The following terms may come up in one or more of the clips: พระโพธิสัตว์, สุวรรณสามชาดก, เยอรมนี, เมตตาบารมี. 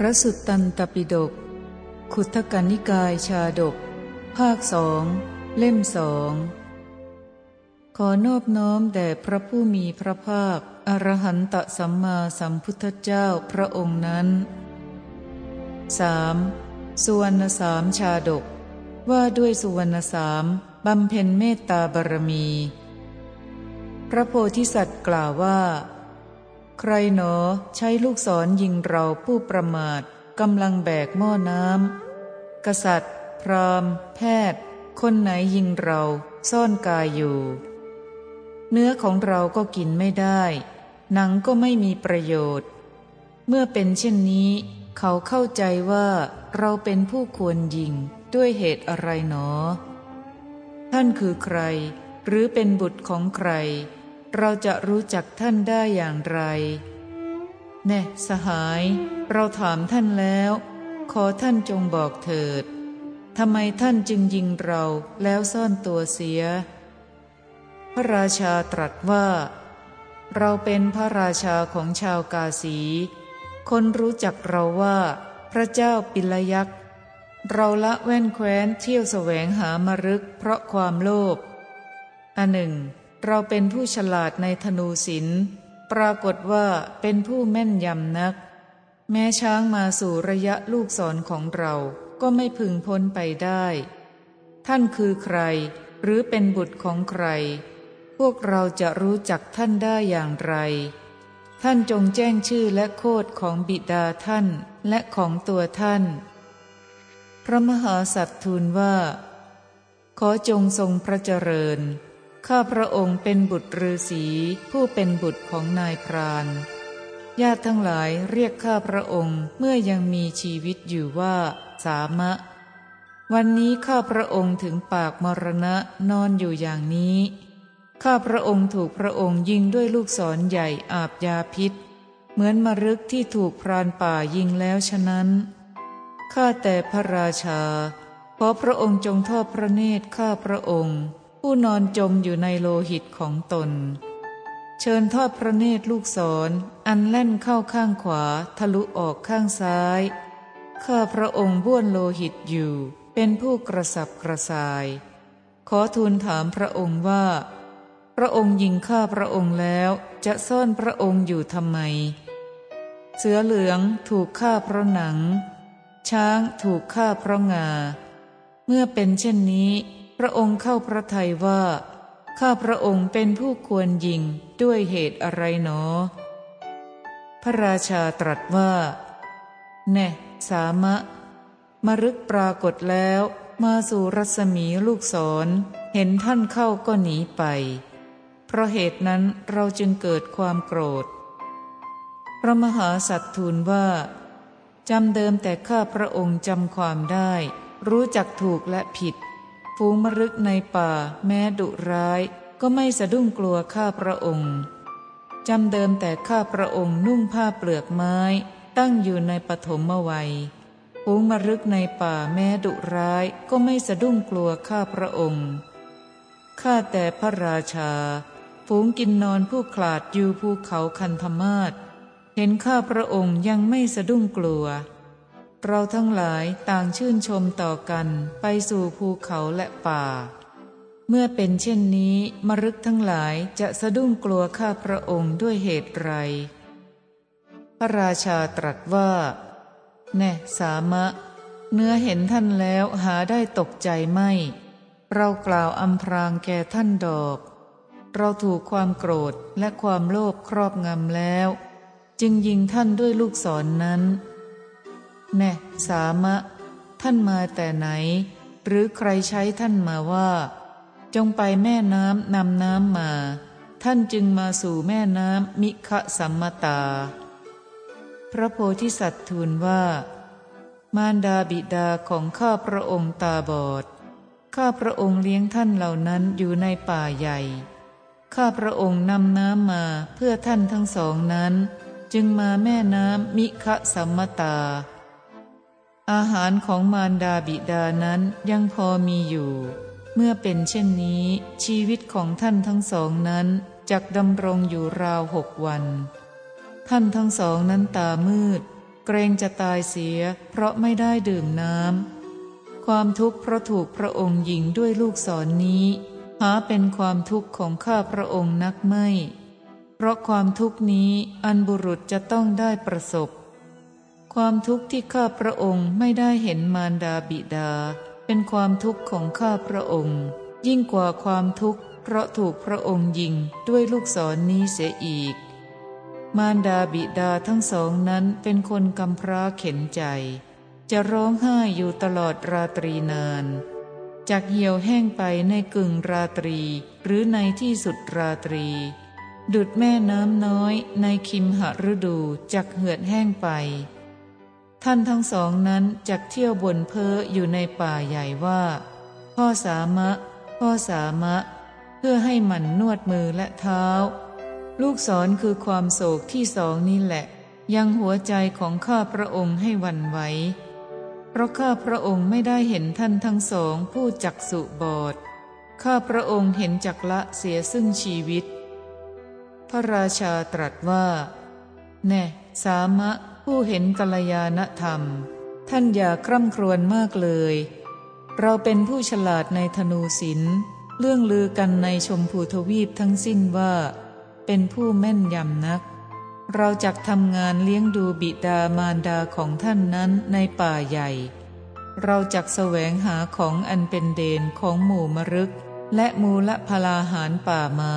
พระสุตตันตปิฎกขุทกนิกายชาดกภาค2เล่ม2ขอนอบน้อมแด่พระผู้มีพระภาคอรหันตสัมมาสัมพุทธเจ้าพระองค์นั้น 3. สุวรรณสามชาดกว่าด้วยสุวรรณสามบำเพ็ญเมตตาบารมีพระโพธิสัตว์กล่าวว่าใครหนอใช้ลูกศรยิงเราผู้ประมาทกำลังแบกหม้อน้ำกษัตริย์พราหมณ์แพทย์คนไหนยิงเราซ่อนกายอยู่เนื้อของเราก็กินไม่ได้หนังก็ไม่มีประโยชน์เมื่อเป็นเช่นนี้เขาเข้าใจว่าเราเป็นผู้ควรยิงด้วยเหตุอะไรหนอท่านคือใครหรือเป็นบุตรของใครเราจะรู้จักท่านได้อย่างไรแน่สหายเราถามท่านแล้วขอท่านจงบอกเถิดทำไมท่านจึงยิงเราแล้วซ่อนตัวเสียพระราชาตรัสว่าเราเป็นพระราชาของชาวกาสีคนรู้จักเราว่าพระเจ้าปิลยักษ์เราละแว่นแคว้นเที่ยวแสวงหามฤกษ์เพราะความโลภอันหนึ่งเราเป็นผู้ฉลาดในธนูศิลป์ปรากฏว่าเป็นผู้แม่นยำนักแม้ช้างมาสู่ระยะลูกศรของเราก็ไม่พึงพ้นไปได้ท่านคือใครหรือเป็นบุตรของใครพวกเราจะรู้จักท่านได้อย่างไรท่านจงแจ้งชื่อและโคดของบิดาท่านและของตัวท่านพระมหาสัตว์ทูลว่าขอจงทรงพระเจริญข้าพระองค์เป็นบุตรฤาษีผู้เป็นบุตรของนายพรานญาติทั้งหลายเรียกข้าพระองค์เมื่อยังมีชีวิตอยู่ว่าสามะวันนี้ข้าพระองค์ถึงปากมรณะนอนอยู่อย่างนี้ข้าพระองค์ถูกพระองค์ยิงด้วยลูกศรใหญ่อาบยาพิษเหมือนมฤกษ์ที่ถูกพรานป่ายิงแล้วฉะนั้นข้าแต่พระราชาขอพระองค์จงทอดพระเนตรข้าพระองค์ผู้นอนจมอยู่ในโลหิตของตนเชิญทอดพระเนตรลูกศรอันแล่นเข้าข้างขวาทะลุออกข้างซ้ายข้าพระองค์บ้วนโลหิตอยู่เป็นผู้กระสับกระส่ายขอทูลถามพระองค์ว่าพระองค์ยิงข้าพระองค์แล้วจะซ่อนพระองค์อยู่ทำไมเสือเหลืองถูกฆ่าเพราะหนังช้างถูกฆ่าเพราะงาเมื่อเป็นเช่นนี้พระองค์เข้าพระทัยว่าข้าพระองค์เป็นผู้ควรยิงด้วยเหตุอะไรหนอพระราชาตรัสว่าแน่สามะมฤกษ์ปรากฏแล้วมาสู่รัศมีลูกศรเห็นท่านเข้าก็หนีไปเพราะเหตุนั้นเราจึงเกิดความโกรธพระมหาสัตว์ทูลว่าจำเดิมแต่ข้าพระองค์จำความได้รู้จักถูกและผิดฝูงมฤกษ์ในป่าแม้ดุร้ายก็ไม่สะดุ้งกลัวข้าพระองค์จำเดิมแต่ข้าพระองค์นุ่งผ้าเปลือกไม้ตั้งอยู่ในปฐมวัยฝูงมฤกษ์ในป่าแม้ดุร้ายก็ไม่สะดุ้งกลัวข้าพระองค์ข้าแต่พระราชาฝูงกินนอนผู้ขลาดอยู่ภูเขาคันธมาศเห็นข้าพระองค์ยังไม่สะดุ้งกลัวเราทั้งหลายต่างชื่นชมต่อกันไปสู่ภูเขาและป่าเมื่อเป็นเช่นนี้มฤกษ์ทั้งหลายจะสะดุ้งกลัวข้าพระองค์ด้วยเหตุไรพระราชาตรัสว่าแน่สามะเนื้อเห็นท่านแล้วหาได้ตกใจไม่เรากล่าวอำพรางแก่ท่านดอกเราถูกความโกรธและความโลภครอบงำแล้วจึงยิงท่านด้วยลูกศรนั้นแน่สามะท่านมาแต่ไหนหรือใครใช้ท่านมาว่าจงไปแม่น้ำนำน้ำมาท่านจึงมาสู่แม่น้ำมิขสัมมตาพระโพธิสัตว์ทูลว่ามารดาบิดาของข้าพระองค์ตาบอดข้าพระองค์เลี้ยงท่านเหล่านั้นอยู่ในป่าใหญ่ข้าพระองค์นำน้ำมาเพื่อท่านทั้งสองนั้นจึงมาแม่น้ำมิขสัมมตาอาหารของมารดาบิดานั้นยังพอมีอยู่เมื่อเป็นเช่นนี้ชีวิตของท่านทั้งสองนั้นจักดำรงอยู่ราว6 วันท่านทั้งสองนั้นตามืด เกรงจะตายเสียเพราะไม่ได้ดื่มน้ำความทุกข์เพราะถูกพระองค์ยิงด้วยลูกศรนี้หาเป็นความทุกข์ของข้าพระองค์นักไม่เพราะความทุกข์นี้อันบุรุษจะต้องได้ประสบความทุกข์ที่ข้าพระองค์ไม่ได้เห็นมารดาบิดาเป็นความทุกข์ของข้าพระองค์ยิ่งกว่าความทุกข์เพราะถูกพระองค์ยิงด้วยลูกศรนี้เสียอีกมารดาบิดาทั้งสองนั้นเป็นคนกำพร้าเข็นใจจะร้องไห้อยู่ตลอดราตรีนานจากเหี่ยวแห้งไปในกึ่งราตรีหรือในที่สุดราตรีดุจแม่น้ำน้อยในคิมหฤดูจักเหือดแห้งไปท่านทั้งสองนั้นจักเที่ยวบนเพ้ออยู่ในป่าใหญ่ว่าพ่อสามะพ่อสามะเพื่อให้มันนวดมือและเท้าลูกศรคือความโศกที่สองนี้แหละยังหัวใจของข้าพระองค์ให้หวั่นไหวเพราะข้าพระองค์ไม่ได้เห็นท่านทั้งสองผู้จักสุบอดข้าพระองค์เห็นจักละเสียซึ่งชีวิตพระราชาตรัสว่าแน่สามะผู้เห็นกัลยาณธรรมท่านอย่าคร่ำครวญมากเลยเราเป็นผู้ฉลาดในธนูศิลป์เรื่องลือกันในชมพูทวีปทั้งสิ้นว่าเป็นผู้แม่นยำนักเราจักทำงานเลี้ยงดูบิดามารดาของท่านนั้นในป่าใหญ่เราจักแสวงหาของอันเป็นเดนของหมู่มรึกและมูลพลาหารป่ามา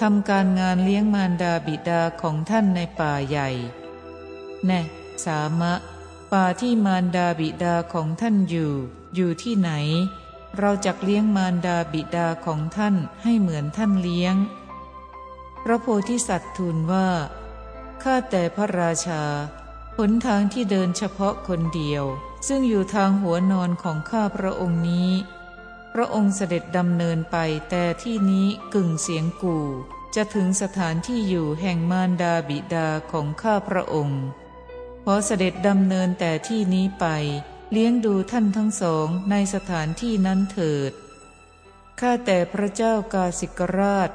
ทำการงานเลี้ยงมารดาบิดาของท่านในป่าใหญ่แน่สามะป่าที่มารดาบิดาของท่านอยู่ที่ไหนเราจักเลี้ยงมารดาบิดาของท่านให้เหมือนท่านเลี้ยงพระโพธิสัตว์ทูลว่าข้าแต่พระราชาหนทางที่เดินเฉพาะคนเดียวซึ่งอยู่ทางหัวนอนของข้าพระองค์นี้พระองค์เสด็จดำเนินไปแต่ที่นี้กึ่งเสียงกู่จะถึงสถานที่อยู่แห่งมารดาบิดาของข้าพระองค์พอเสด็จดำเนินแต่ที่นี้ไปเลี้ยงดูท่านทั้งสองในสถานที่นั้นเถิดข้าแต่พระเจ้ากาสิกราช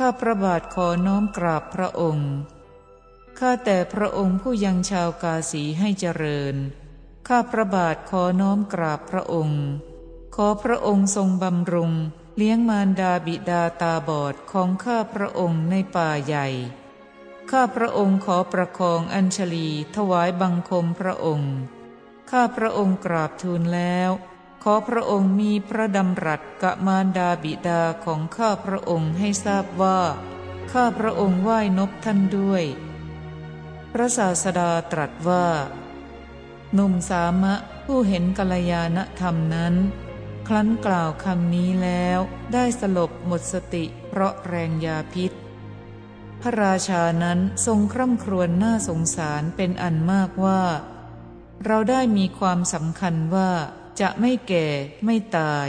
ข้าพระบาทขอน้อมกราบพระองค์ข้าแต่พระองค์ผู้ยังชาวกาสีให้เจริญข้าพระบาทขอน้อมกราบพระองค์ขอพระองค์ทรงบำรุงเลี้ยงมารดาบิดาตาบอดของข้าพระองค์ในป่าใหญ่ข้าพระองค์ขอประคองอัญชลีถวายบังคมพระองค์ข้าพระองค์กราบทูลแล้วขอพระองค์มีพระดำรัสกับมารดาบิดาของข้าพระองค์ให้ทราบว่าข้าพระองค์ไหว้นบท่านด้วยพระศาสดาตรัสว่าหนุ่มสามะผู้เห็นกัลยาณธรรมนั้นครั้นกล่าวคำนี้แล้วได้สลบหมดสติเพราะแรงยาพิษพระราชานั้นทรงคร่ำครวญน่าสงสารเป็นอันมากว่าเราได้มีความสำคัญว่าจะไม่แก่ไม่ตาย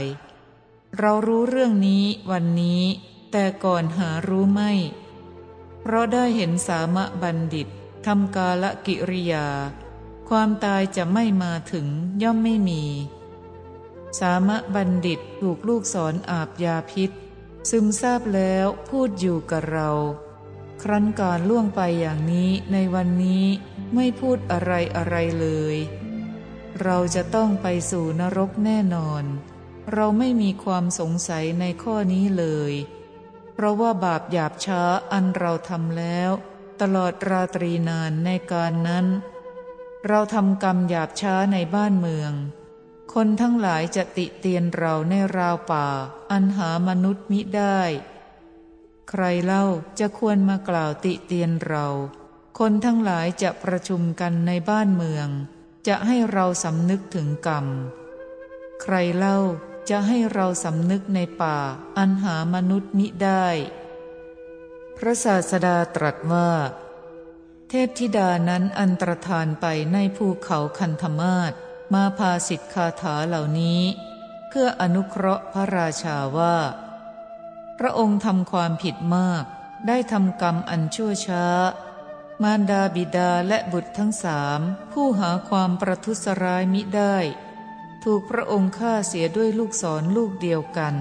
เรารู้เรื่องนี้วันนี้แต่ก่อนหารู้ไม่เพราะได้เห็นสามะบัณฑิตทำกาลกิริยาความตายจะไม่มาถึงย่อมไม่มีสามะบัณฑิตถูกลูกศรอาบยาพิษซึมซาบแล้วพูดอยู่กับเราครั้นการล่วงไปอย่างนี้ในวันนี้ไม่พูดอะไรอะไรเลยเราจะต้องไปสู่นรกแน่นอนเราไม่มีความสงสัยในข้อนี้เลยเพราะว่าบาปหยาบช้าอันเราทำแล้วตลอดราตรีนานในการนั้นเราทำกรรมหยาบช้าในบ้านเมืองคนทั้งหลายจะติเตียนเราในราวป่าอันหามนุษย์มิได้ใครเล่าจะควรมากล่าวติเตียนเราคนทั้งหลายจะประชุมกันในบ้านเมืองจะให้เราสำนึกถึงกรรมใครเล่าจะให้เราสำนึกในป่าอันหามนุษย์มิได้พระศาสดาตรัสว่าเทพธิดานั้นอันตรธานไปในภูเขาคันธมาศมาพาสิทธิคาถาเหล่านี้เพื่ออนุเคราะห์พระราชาว่าพระองค์ทำความผิดมากได้ทำกรรมอันชั่วช้ามารดาบิดาและบุตรทั้งสามผู้หาความประทุษร้ายมิได้ถูกพระองค์ฆ่าเสียด้วยลูกศรลูกเดียวกัน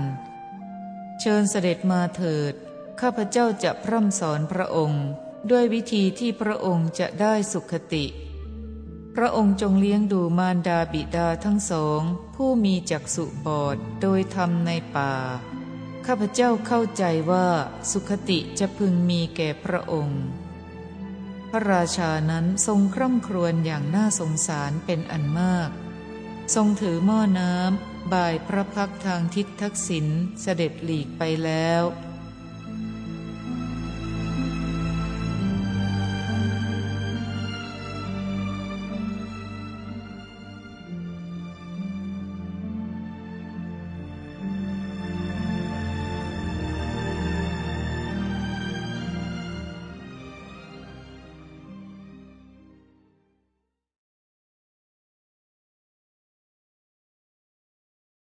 เชิญเสด็จมาเถิดข้าพเจ้าจะพร่ำสอนพระองค์ด้วยวิธีที่พระองค์จะได้สุขติ พระองค์จงเลี้ยงดูมารดาบิดาทั้งสองผู้มีจักษุบอดโดยธรรมในป่าข้าพเจ้าเข้าใจว่าสุคติจะพึงมีแก่พระองค์พระราชานั้นทรงคร่ำครวญอย่างน่าสงสารเป็นอันมากทรงถือหม้อน้ำบ่ายพระพักทางทิศทักษิณเสด็จหลีกไปแล้ว